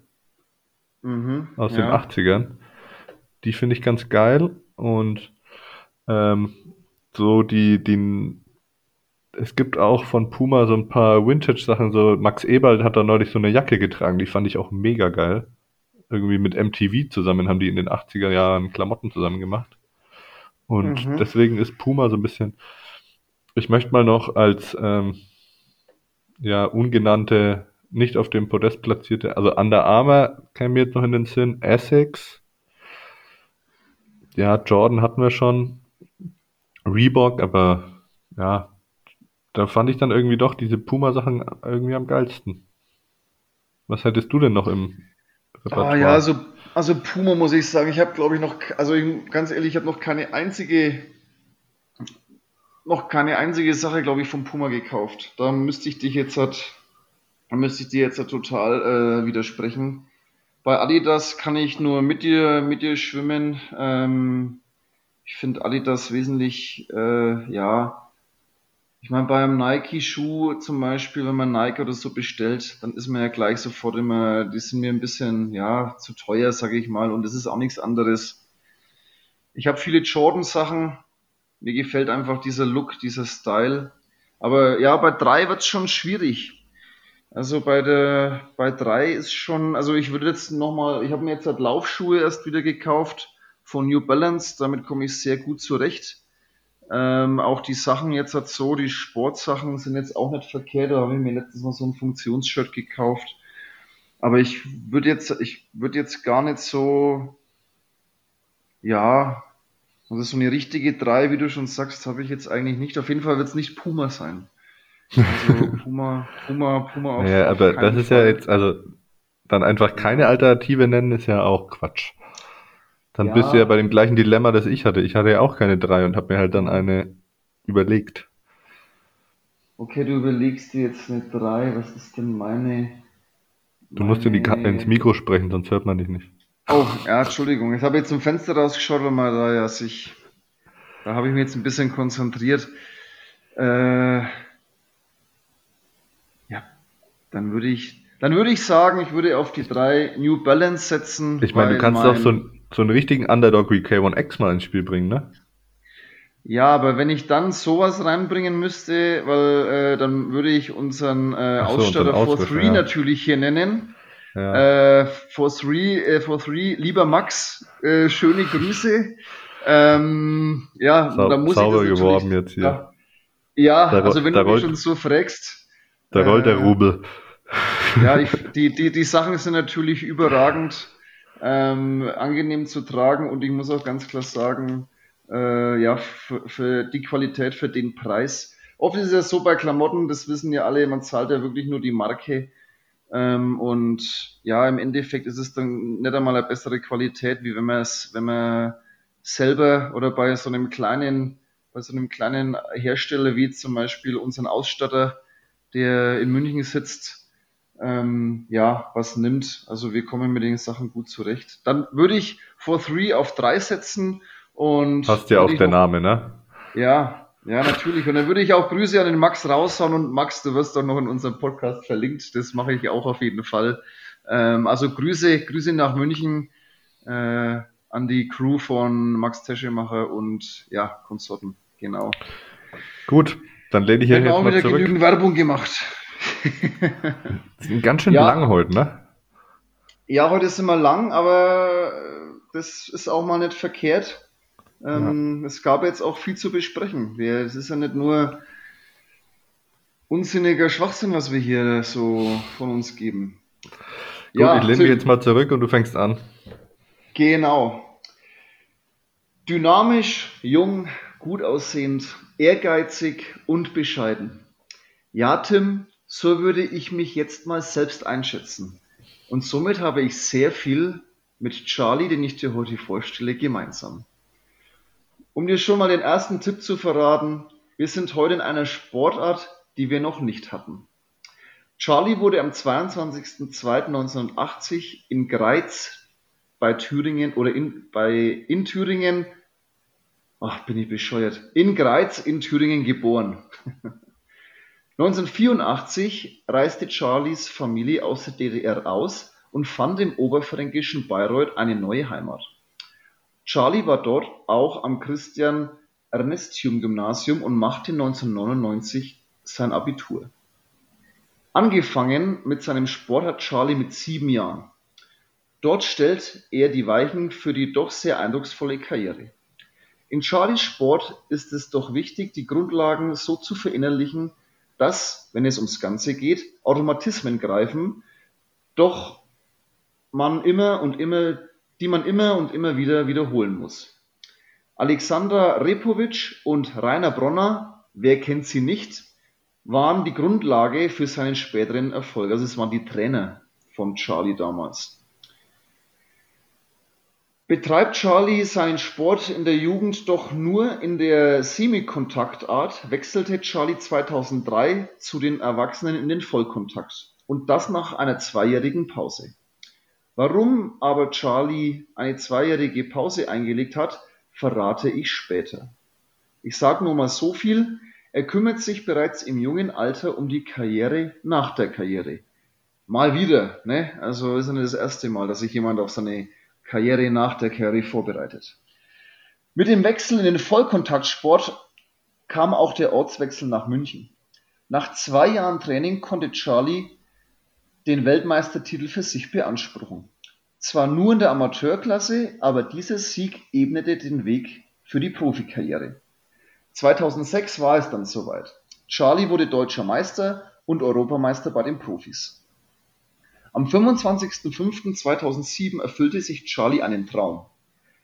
äh. mhm, aus ja. den achtzigern. Die finde ich ganz geil. Und ähm, so die, die... Es gibt auch von Puma so ein paar Vintage-Sachen. So Max Eberl hat da neulich so eine Jacke getragen. Die fand ich auch mega geil. Irgendwie mit M T V zusammen haben die in den achtziger Jahren Klamotten zusammen gemacht. Und mhm. deswegen ist Puma so ein bisschen... Ich möchte mal noch als ähm, ja, ungenannte, nicht auf dem Podest platzierte, also Under Armour käme mir jetzt noch in den Sinn, Essex, ja, Jordan hatten wir schon, Reebok, aber ja, da fand ich dann irgendwie doch diese Puma-Sachen irgendwie am geilsten. Was hättest du denn noch im Repertoire? Ah ja, also, also Puma muss ich sagen, ich habe glaube ich noch, also ich, ganz ehrlich, ich habe noch keine einzige... noch keine einzige Sache, glaube ich, von Puma gekauft. Da müsste ich dich jetzt halt, da müsste ich dir jetzt halt total äh, widersprechen. Bei Adidas kann ich nur mit dir, mit dir schwimmen. Ähm, ich finde Adidas wesentlich, äh, ja, ich meine, bei einem Nike-Schuh zum Beispiel, wenn man Nike oder so bestellt, dann ist man ja gleich sofort immer, die sind mir ein bisschen, ja, zu teuer, sage ich mal, und das ist auch nichts anderes. Ich habe viele Jordan-Sachen, mir gefällt einfach dieser Look, dieser Style. Aber ja, bei drei wird es schon schwierig. Also bei der, bei drei ist schon, also ich würde jetzt nochmal, ich habe mir jetzt halt Laufschuhe erst wieder gekauft von New Balance, damit komme ich sehr gut zurecht. Ähm, auch die Sachen jetzt halt so, die Sportsachen sind jetzt auch nicht verkehrt, da habe ich mir letztens mal so ein Funktionsshirt gekauft. Aber ich würde jetzt, ich würde jetzt gar nicht so, ja, also so eine richtige drei, wie du schon sagst, habe ich jetzt eigentlich nicht. Auf jeden Fall wird es nicht Puma sein. Also Puma, Puma, Puma auf Ja, aber das Fall. Ist ja jetzt, also dann einfach keine Alternative nennen, ist ja auch Quatsch. Dann ja. bist du ja bei dem gleichen Dilemma, das ich hatte. Ich hatte ja auch keine drei und habe mir halt dann eine überlegt. Okay, du überlegst dir jetzt eine drei. Was ist denn meine... Du meine... musst in die Ka- ins Mikro sprechen, sonst hört man dich nicht. Oh, ja, Entschuldigung. Ich habe jetzt zum Fenster rausgeschaut, weil man da ja sich, da habe ich mich jetzt ein bisschen konzentriert. Äh, ja, dann würde ich, dann würde ich sagen, ich würde auf die drei New Balance setzen. Ich meine, du kannst mein, auch so, ein, so einen richtigen Underdog wie K eins X mal ins Spiel bringen, ne? Ja, aber wenn ich dann sowas reinbringen müsste, weil äh, dann würde ich unseren äh, so, Ausstatter vier drei ja. natürlich hier nennen. Ja. Äh, for three, äh, for three, lieber Max, äh, schöne Grüße. Ähm, ja, Sau- da muss sauber ich das geworben jetzt hier. Da, ja, da, also wenn da du rollt, mich schon so fragst. Da rollt der äh, Rubel. Ja, ich, die, die, die Sachen sind natürlich überragend, ähm, angenehm zu tragen und ich muss auch ganz klar sagen, äh, ja, für, für die Qualität, für den Preis. Oft ist es ja so bei Klamotten, das wissen ja alle, man zahlt ja wirklich nur die Marke. Ähm, und ja, im Endeffekt ist es dann nicht einmal eine bessere Qualität, wie wenn man es, wenn man selber oder bei so einem kleinen, bei so einem kleinen Hersteller wie zum Beispiel unseren Ausstatter, der in München sitzt, ähm, ja, was nimmt. Also wir kommen mit den Sachen gut zurecht. Dann würde ich for three auf drei setzen und. Passt ja auch der noch, Name, ne? Ja. Ja, natürlich. Und dann würde ich auch Grüße an den Max raushauen. Und Max, du wirst doch noch in unserem Podcast verlinkt. Das mache ich auch auf jeden Fall. Ähm, also Grüße, Grüße nach München äh, an die Crew von Max Teschemacher und ja, Konsorten. Genau. Gut, dann lehne ich ja jetzt mal zurück. Ich habe auch wieder genügend Werbung gemacht. Das ist ganz schön ja. lang heute, ne? Ja, heute sind wir lang, aber das ist auch mal nicht verkehrt. Ähm, ja. Es gab jetzt auch viel zu besprechen. Es ist ja nicht nur unsinniger Schwachsinn, was wir hier so von uns geben. Gut, ja, ich lehne mich jetzt mal zurück und du fängst an. Genau. Dynamisch, jung, gut aussehend, ehrgeizig und bescheiden. Ja, Tim, so würde ich mich jetzt mal selbst einschätzen. Und somit habe ich sehr viel mit Charlie, den ich dir heute vorstelle, gemeinsam. Um dir schon mal den ersten Tipp zu verraten, wir sind heute in einer Sportart, die wir noch nicht hatten. Charlie wurde am zweiundzwanzigster zweiter neunzehnhundertachtzig in Greiz bei Thüringen oder in, bei, in Thüringen, ach, bin ich bescheuert, in Greiz in Thüringen geboren. neunzehnhundertvierundachtzig reiste Charlies Familie aus der D D R aus und fand im oberfränkischen Bayreuth eine neue Heimat. Charlie war dort auch am Christian-Ernestium-Gymnasium und machte neunzehnhundertneunundneunzig sein Abitur. Angefangen mit seinem Sport hat Charlie mit sieben Jahren. Dort stellt er die Weichen für die doch sehr eindrucksvolle Karriere. In Charlies Sport ist es doch wichtig, die Grundlagen so zu verinnerlichen, dass, wenn es ums Ganze geht, Automatismen greifen, doch man immer und immer, die man immer und immer wieder wiederholen muss. Alexander Repovic und Rainer Bronner, wer kennt sie nicht, waren die Grundlage für seinen späteren Erfolg. Also es waren die Trainer von Charlie damals. Betreibt Charlie seinen Sport in der Jugend doch nur in der Semikontaktart, wechselte Charlie zweitausenddrei zu den Erwachsenen in den Vollkontakt. Und das nach einer zweijährigen Pause. Warum aber Charlie eine zweijährige Pause eingelegt hat, verrate ich später. Ich sage nur mal so viel, er kümmert sich bereits im jungen Alter um die Karriere nach der Karriere. Mal wieder, ne? Also ist ja nicht das erste Mal, dass sich jemand auf seine Karriere nach der Karriere vorbereitet. Mit dem Wechsel in den Vollkontaktsport kam auch der Ortswechsel nach München. Nach zwei Jahren Training konnte Charlie den Weltmeistertitel für sich beanspruchen. Zwar nur in der Amateurklasse, aber dieser Sieg ebnete den Weg für die Profikarriere. zweitausendsechs war es dann soweit. Charlie wurde deutscher Meister und Europameister bei den Profis. Am fünfundzwanzigster fünfter zweitausendsieben erfüllte sich Charlie einen Traum.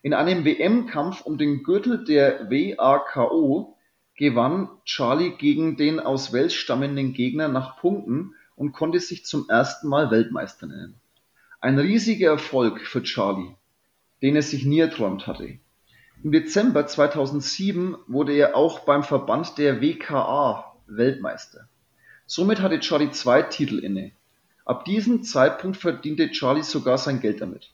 In einem W M-Kampf um den Gürtel der W A K O gewann Charlie gegen den aus Wales stammenden Gegner nach Punkten und konnte sich zum ersten Mal Weltmeister nennen. Ein riesiger Erfolg für Charlie, den er sich nie erträumt hatte. Im Dezember zweitausendsieben wurde er auch beim Verband der W K A Weltmeister. Somit hatte Charlie zwei Titel inne. Ab diesem Zeitpunkt verdiente Charlie sogar sein Geld damit.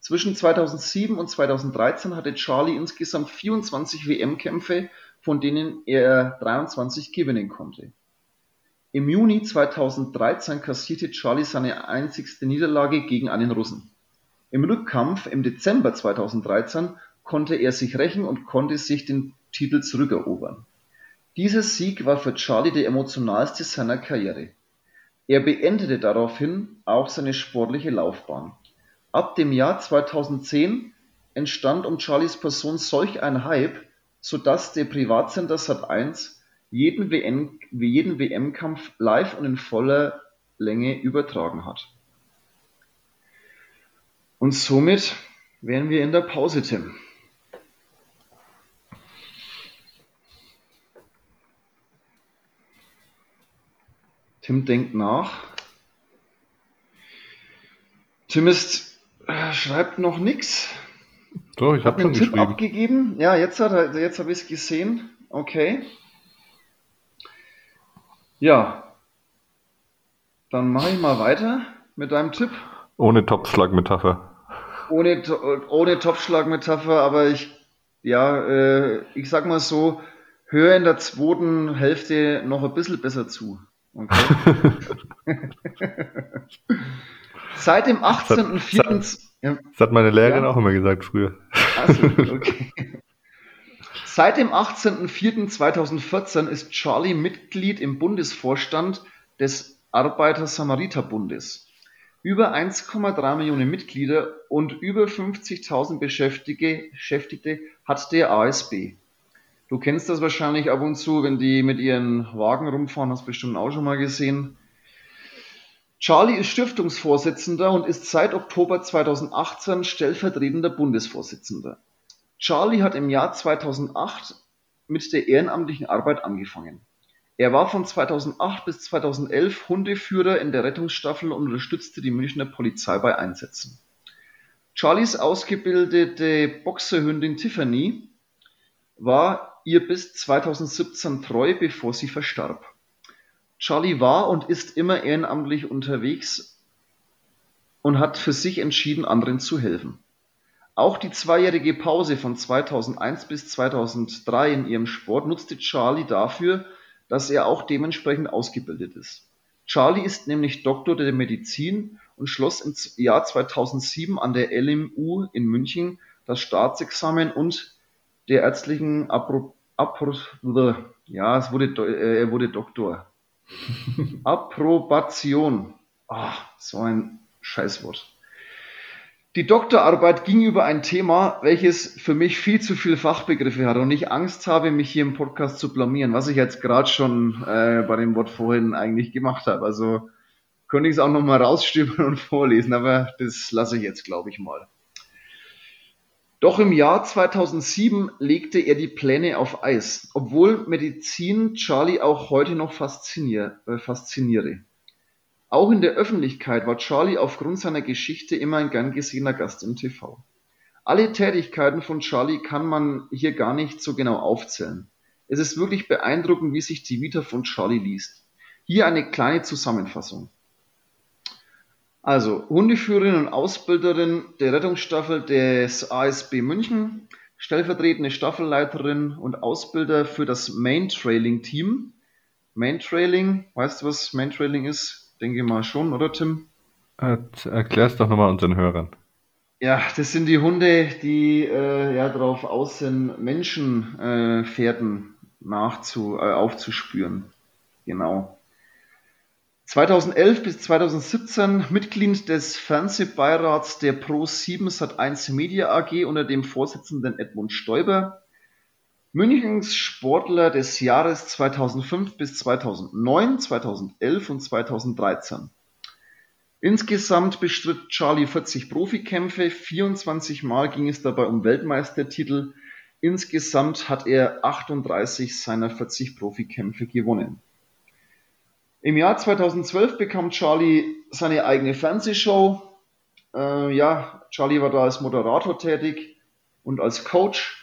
Zwischen zweitausendsieben und zweitausenddreizehn hatte Charlie insgesamt vierundzwanzig W M-Kämpfe, von denen er dreiundzwanzig gewinnen konnte. Im Juni zweitausenddreizehn kassierte Charlie seine einzigste Niederlage gegen einen Russen. Im Rückkampf im Dezember zweitausenddreizehn konnte er sich rächen und konnte sich den Titel zurückerobern. Dieser Sieg war für Charlie der emotionalste seiner Karriere. Er beendete daraufhin auch seine sportliche Laufbahn. Ab dem Jahr zweitausendzehn entstand um Charlies Person solch ein Hype, sodass der Privatsender Sat eins jeden W M-Kampf live und in voller Länge übertragen hat. Und somit wären wir in der Pause, Tim. Tim denkt nach. Tim ist, äh, schreibt noch nichts. Doch, ich habe schon Tipp geschrieben. Abgegeben. Ja, jetzt hat er, jetzt habe ich es gesehen. Okay. Ja. Dann mache ich mal weiter mit deinem Tipp. Ohne Topfschlagmetapher. Ohne, ohne Topfschlagmetapher, aber ich, ja, äh, ich sag mal so, hör in der zweiten Hälfte noch ein bisschen besser zu. Okay. Seit dem achtzehnter vierter Das, das, das hat meine Lehrerin ja auch immer gesagt früher. Also, okay. Seit dem achtzehnter vierter zweitausendvierzehn ist Charlie Mitglied im Bundesvorstand des Arbeiter-Samariter-Bundes. Über eins Komma drei Millionen Mitglieder und über fünfzigtausend Beschäftigte, Beschäftigte hat der A S B. Du kennst das wahrscheinlich ab und zu, wenn die mit ihren Wagen rumfahren, hast du bestimmt auch schon mal gesehen. Charlie ist Stiftungsvorsitzender und ist seit Oktober zweitausendachtzehn stellvertretender Bundesvorsitzender. Charlie hat im Jahr zweitausendacht mit der ehrenamtlichen Arbeit angefangen. Er war von zweitausendacht bis zweitausendelf Hundeführer in der Rettungsstaffel und unterstützte die Münchner Polizei bei Einsätzen. Charlies ausgebildete Boxerhündin Tiffany war ihr bis zweitausendsiebzehn treu, bevor sie verstarb. Charlie war und ist immer ehrenamtlich unterwegs und hat für sich entschieden, anderen zu helfen. Auch die zweijährige Pause von zweitausendeins bis zweitausenddrei in ihrem Sport nutzte Charlie dafür, dass er auch dementsprechend ausgebildet ist. Charlie ist nämlich Doktor der Medizin und schloss im Jahr zweitausendsieben an der L M U in München das Staatsexamen und der ärztlichen Appro... Appro ja, es wurde, äh, er wurde Doktor. Approbation. Ah, so ein Scheißwort. Die Doktorarbeit ging über ein Thema, welches für mich viel zu viele Fachbegriffe hat und ich Angst habe, mich hier im Podcast zu blamieren, was ich jetzt gerade schon äh, bei dem Wort vorhin eigentlich gemacht habe. Also könnte ich es auch nochmal rausstimmen und vorlesen, aber das lasse ich jetzt, glaube ich, mal. Doch im Jahr zweitausendsieben legte er die Pläne auf Eis, obwohl Medizin Charlie auch heute noch faszinier, äh, fasziniere. Auch in der Öffentlichkeit war Charlie aufgrund seiner Geschichte immer ein gern gesehener Gast im T V. Alle Tätigkeiten von Charlie kann man hier gar nicht so genau aufzählen. Es ist wirklich beeindruckend, wie sich die Vita von Charlie liest. Hier eine kleine Zusammenfassung. Also, Hundeführerin und Ausbilderin der Rettungsstaffel des A S B München, stellvertretende Staffelleiterin und Ausbilder für das Main-Trailing-Team. Main-Trailing, weißt du, was Main-Trailing ist? Denke mal schon, oder Tim? Erklär's doch nochmal unseren Hörern. Ja, das sind die Hunde, die äh, ja darauf aus sind, Menschenfährten äh, nachzu, äh, aufzuspüren. Genau. zweitausendelf bis zweitausendsiebzehn Mitglied des Fernsehbeirats der Pro sieben Sat eins Media A G unter dem Vorsitzenden Edmund Stoiber. Münchens Sportler des Jahres zweitausendfünf bis zweitausendneun, zweitausendelf und zweitausenddreizehn. Insgesamt bestritt Charlie vierzig Profikämpfe, vierundzwanzig Mal ging es dabei um Weltmeistertitel. Insgesamt hat er achtunddreißig seiner vierzig Profikämpfe gewonnen. Im Jahr zweitausendzwölf bekam Charlie seine eigene Fernsehshow. Äh, ja, Charlie war da als Moderator tätig und als Coach.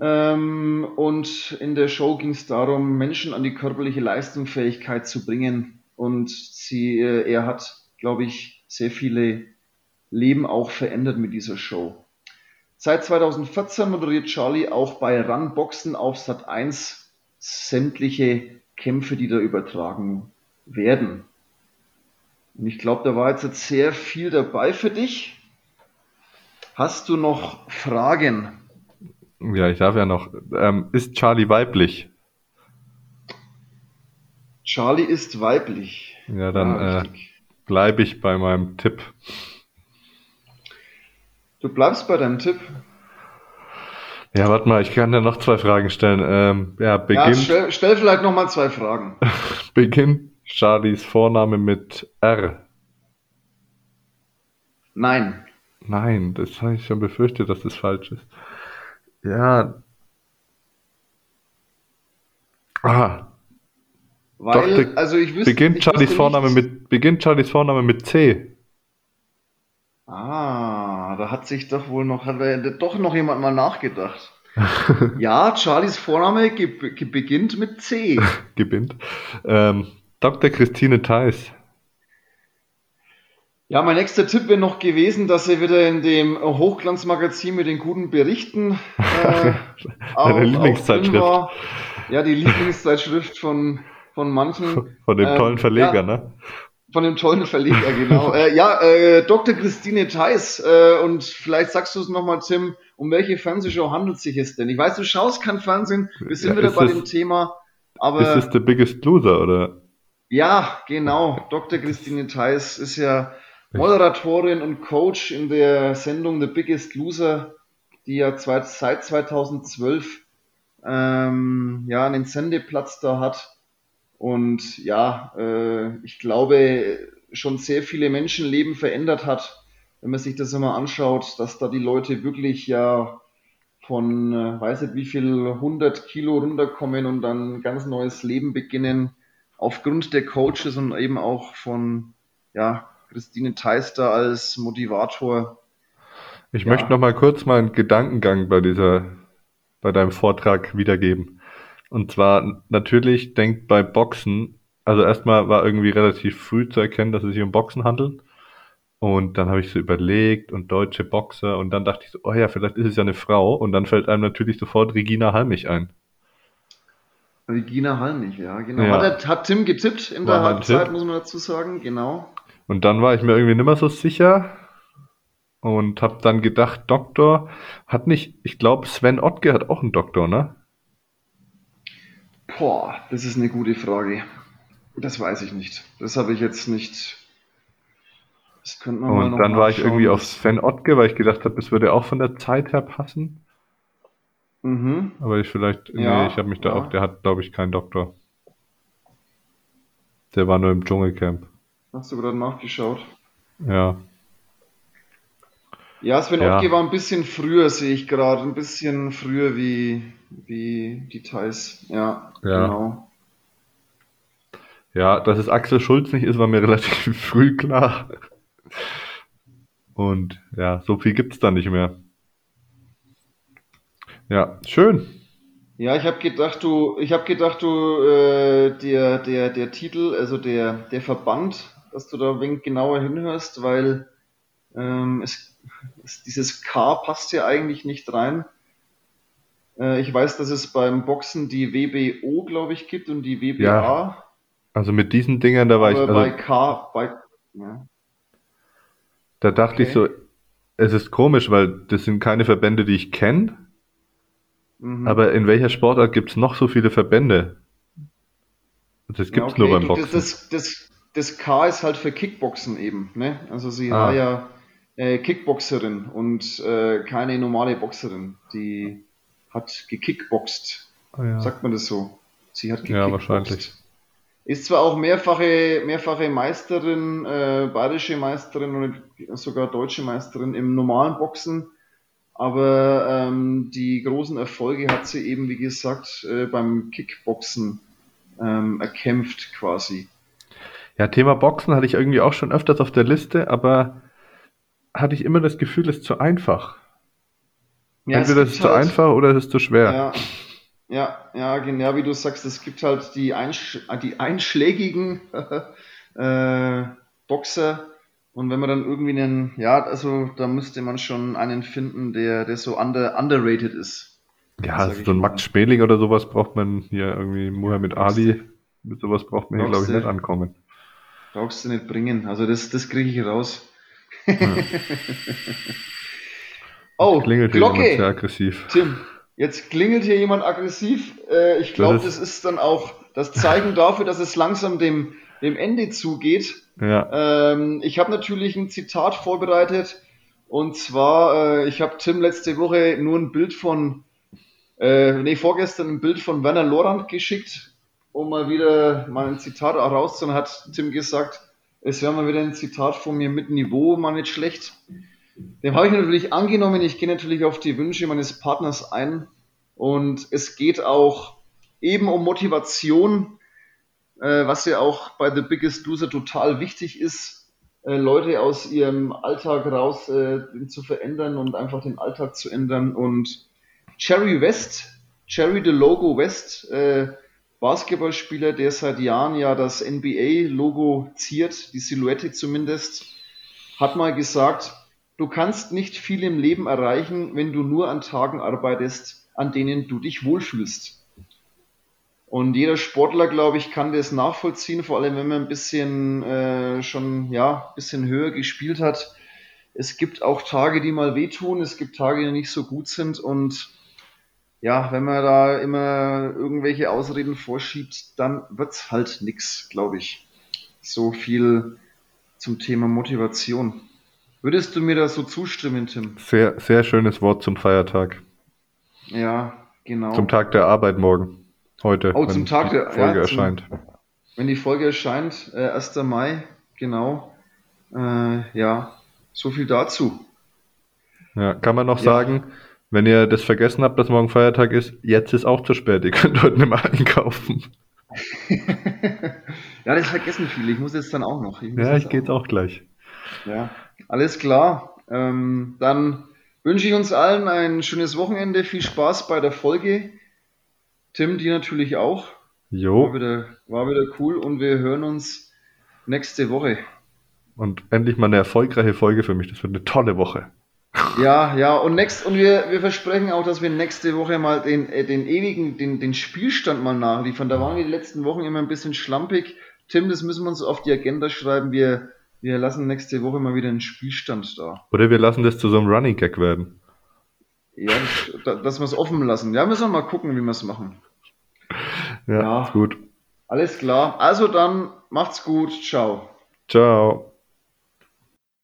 Ähm, und in der Show ging es darum, Menschen an die körperliche Leistungsfähigkeit zu bringen. Und sie, äh, er hat, glaube ich, sehr viele Leben auch verändert mit dieser Show. Seit zweitausendvierzehn moderiert Charlie auch bei Run Boxen auf Sat eins sämtliche Kämpfe, die da übertragen werden. Und ich glaube, da war jetzt sehr viel dabei für dich. Hast du noch Fragen? Ja, ich darf ja noch. Ähm, ist Charlie weiblich? Charlie ist weiblich. Ja, dann ja, äh, bleibe ich bei meinem Tipp. Du bleibst bei deinem Tipp? Ja, warte mal, ich kann ja noch zwei Fragen stellen. Ähm, ja, beginnt, ja, stell, stell vielleicht nochmal zwei Fragen. Beginnt Charlies Vorname mit R? Nein. Nein, das habe ich schon befürchtet, dass das falsch ist. Ja. Ah. Weil, Doch, also ich wüsste, beginnt ich Charlies wüsste Vorname mit, beginnt Charlies Vorname mit C. Ah, da hat sich doch wohl noch, hat doch noch jemand mal nachgedacht. Ja, Charlies Vorname ge- ge- beginnt mit C. Gebinnt. Ähm, Doktor Christine Theis. Ja, mein nächster Tipp wäre noch gewesen, dass er wieder in dem Hochglanzmagazin mit den guten Berichten äh, auch, Lieblingszeitschrift. Auch drin war. Ja, die Lieblingszeitschrift von, von manchen. Von dem ähm, tollen Verleger, ja, ne? Von dem tollen Verleger, genau. äh, ja, äh, Doktor Christine Theis. Äh, und vielleicht sagst du es nochmal, Tim, um welche Fernsehshow handelt sich es denn? Ich weiß, du schaust kein Fernsehen, wir sind ja, wieder bei es, dem Thema. Aber ist es The Biggest Loser, oder? Ja, genau. Doktor Christine Theis ist ja Moderatorin und Coach in der Sendung The Biggest Loser, die ja seit zweitausendzwölf ähm, ja, einen Sendeplatz da hat. Und ja, äh, ich glaube, schon sehr viele Menschenleben verändert hat, wenn man sich das immer anschaut, dass da die Leute wirklich ja von äh, weiß nicht wie viel hundert Kilo runterkommen und dann ein ganz neues Leben beginnen, aufgrund der Coaches und eben auch von ja, Christine Theister als Motivator. Ich ja. möchte noch mal kurz meinen Gedankengang bei dieser, bei deinem Vortrag wiedergeben. Und zwar natürlich denkt bei Boxen, also erstmal war irgendwie relativ früh zu erkennen, dass es sich um Boxen handelt. Und dann habe ich so überlegt und deutsche Boxer und dann dachte ich so, oh ja, vielleicht ist es ja eine Frau. Und dann fällt einem natürlich sofort Regina Halmich ein. Regina Halmich, ja, genau. Ja. Hat, hat Tim getippt in war der Halbzeit, muss man dazu sagen, genau. Und dann war ich mir irgendwie nicht mehr so sicher und habe dann gedacht, Doktor hat nicht, ich glaube, Sven Ottke hat auch einen Doktor, ne? Boah, das ist eine gute Frage. Das weiß ich nicht. Das habe ich jetzt nicht. Das könnte man mal noch Und dann war ich irgendwie auf Sven Ottke, weil ich gedacht habe, das würde auch von der Zeit her passen. Mhm. Aber ich vielleicht, ja, nee, ich habe mich da ja. auch, der hat, glaube ich, keinen Doktor. Der war nur im Dschungelcamp. Hast du gerade nachgeschaut? Ja. Ja, Sven ja. Ottke war ein bisschen früher, sehe ich gerade, ein bisschen früher wie, wie die Thais. Ja, ja, genau. Ja, dass es Axel Schulz nicht ist, war mir relativ früh klar. Und ja, so viel gibt's da nicht mehr. Ja, schön. Ja, ich habe gedacht, du, ich habe gedacht, du, äh, der, der, der Titel, also der, der Verband, dass du da ein wenig genauer hinhörst, weil ähm, es, es, dieses K passt ja eigentlich nicht rein. Äh, ich weiß, dass es beim Boxen die W B O, glaube ich, gibt und die W B A. Ja, also mit diesen Dingern, da war aber ich. Also bei K, bei, ja. Da dachte okay. ich so, es ist komisch, weil das sind keine Verbände, die ich kenne. Mhm. Aber in welcher Sportart gibt es noch so viele Verbände? Das gibt es ja, okay. nur beim Boxen. Das, das, das, das K ist halt für Kickboxen eben. Ne? Also sie ah. war ja äh, Kickboxerin und äh, keine normale Boxerin. Die hat gekickboxt. Oh, ja. Sagt man das so? Sie hat gekickboxt. Ja, wahrscheinlich. Ist zwar auch mehrfache, mehrfache Meisterin, äh, bayerische Meisterin und sogar deutsche Meisterin im normalen Boxen. Aber ähm, die großen Erfolge hat sie eben, wie gesagt, äh, beim Kickboxen ähm, erkämpft quasi. Ja, Thema Boxen hatte ich irgendwie auch schon öfters auf der Liste, aber hatte ich immer das Gefühl, es ist zu einfach. Ja, entweder es ist zu halt, einfach oder es ist zu schwer. Ja, ja, genau, ja, wie du sagst, es gibt halt die, Einsch- die einschlägigen äh, Boxer. Und wenn man dann irgendwie einen, ja, also da müsste man schon einen finden, der, der so under, underrated ist. Ja, also so ein Max Schmeling oder sowas braucht man hier irgendwie, Muhammad Ali, mit sowas braucht man hier, glaube ich, nicht ankommen. Brauchst du nicht bringen, also das, das kriege ich raus. Ja. Oh, Glocke! Sehr aggressiv. Tim, jetzt klingelt hier jemand aggressiv. Äh, ich glaube, das, das ist dann auch das Zeichen dafür, dass es langsam dem, dem Ende zugeht. Ja. Ähm, ich habe natürlich ein Zitat vorbereitet und zwar, äh, ich habe Tim letzte Woche nur ein Bild von, äh, nee, vorgestern ein Bild von Werner Lorand geschickt, um mal wieder mal ein Zitat rauszuholen. Hat Tim gesagt, es wäre mal wieder ein Zitat von mir mit Niveau, mal nicht schlecht. Dem habe ich natürlich angenommen, ich gehe natürlich auf die Wünsche meines Partners ein und es geht auch eben um Motivation, was ja auch bei The Biggest Loser total wichtig ist, Leute aus ihrem Alltag raus äh, zu verändern und einfach den Alltag zu ändern. Und Jerry West, Jerry the Logo West, äh, Basketballspieler, der seit Jahren ja das N B A-Logo ziert, die Silhouette zumindest, hat mal gesagt, du kannst nicht viel im Leben erreichen, wenn du nur an Tagen arbeitest, an denen du dich wohlfühlst. Und jeder Sportler, glaube ich, kann das nachvollziehen, vor allem wenn man ein bisschen äh, schon ja ein bisschen höher gespielt hat. Es gibt auch Tage, die mal wehtun, es gibt Tage, die nicht so gut sind. Und ja, wenn man da immer irgendwelche Ausreden vorschiebt, dann wird's halt nix, glaube ich. So viel zum Thema Motivation. Würdest du mir da so zustimmen, Tim? Sehr, sehr schönes Wort zum Feiertag. Ja, genau. Zum Tag der Arbeit morgen. Heute, oh, zum Tag der Folge ja, erscheint. Zum, wenn die Folge erscheint, äh, erster Mai, genau. Äh, ja, so viel dazu. Ja, kann man noch ja. sagen, Wenn ihr das vergessen habt, dass morgen Feiertag ist, jetzt ist auch zu spät. Ihr könnt heute nicht mehr einkaufen. Ja, das vergessen viele. Ich muss jetzt dann auch noch. Ich ja, ich gehe jetzt auch gleich. Ja, alles klar. Ähm, dann wünsche ich uns allen ein schönes Wochenende. Viel Spaß bei der Folge. Tim, dir natürlich auch. Jo. War wieder, war wieder cool und wir hören uns nächste Woche. Und endlich mal eine erfolgreiche Folge für mich. Das wird eine tolle Woche. Ja, ja, und next, und wir, wir versprechen auch, dass wir nächste Woche mal den, äh, den ewigen, den, den Spielstand mal nachliefern. Da waren wir die letzten Wochen immer ein bisschen schlampig. Tim, das müssen wir uns auf die Agenda schreiben. Wir, wir lassen nächste Woche mal wieder einen Spielstand da. Oder wir lassen das zu so einem Running Gag werden. Ja, das, dass wir es offen lassen. Ja, müssen wir mal gucken, wie wir es machen. Ja, ja, gut. Alles klar. Also dann, macht's gut. Ciao. Ciao.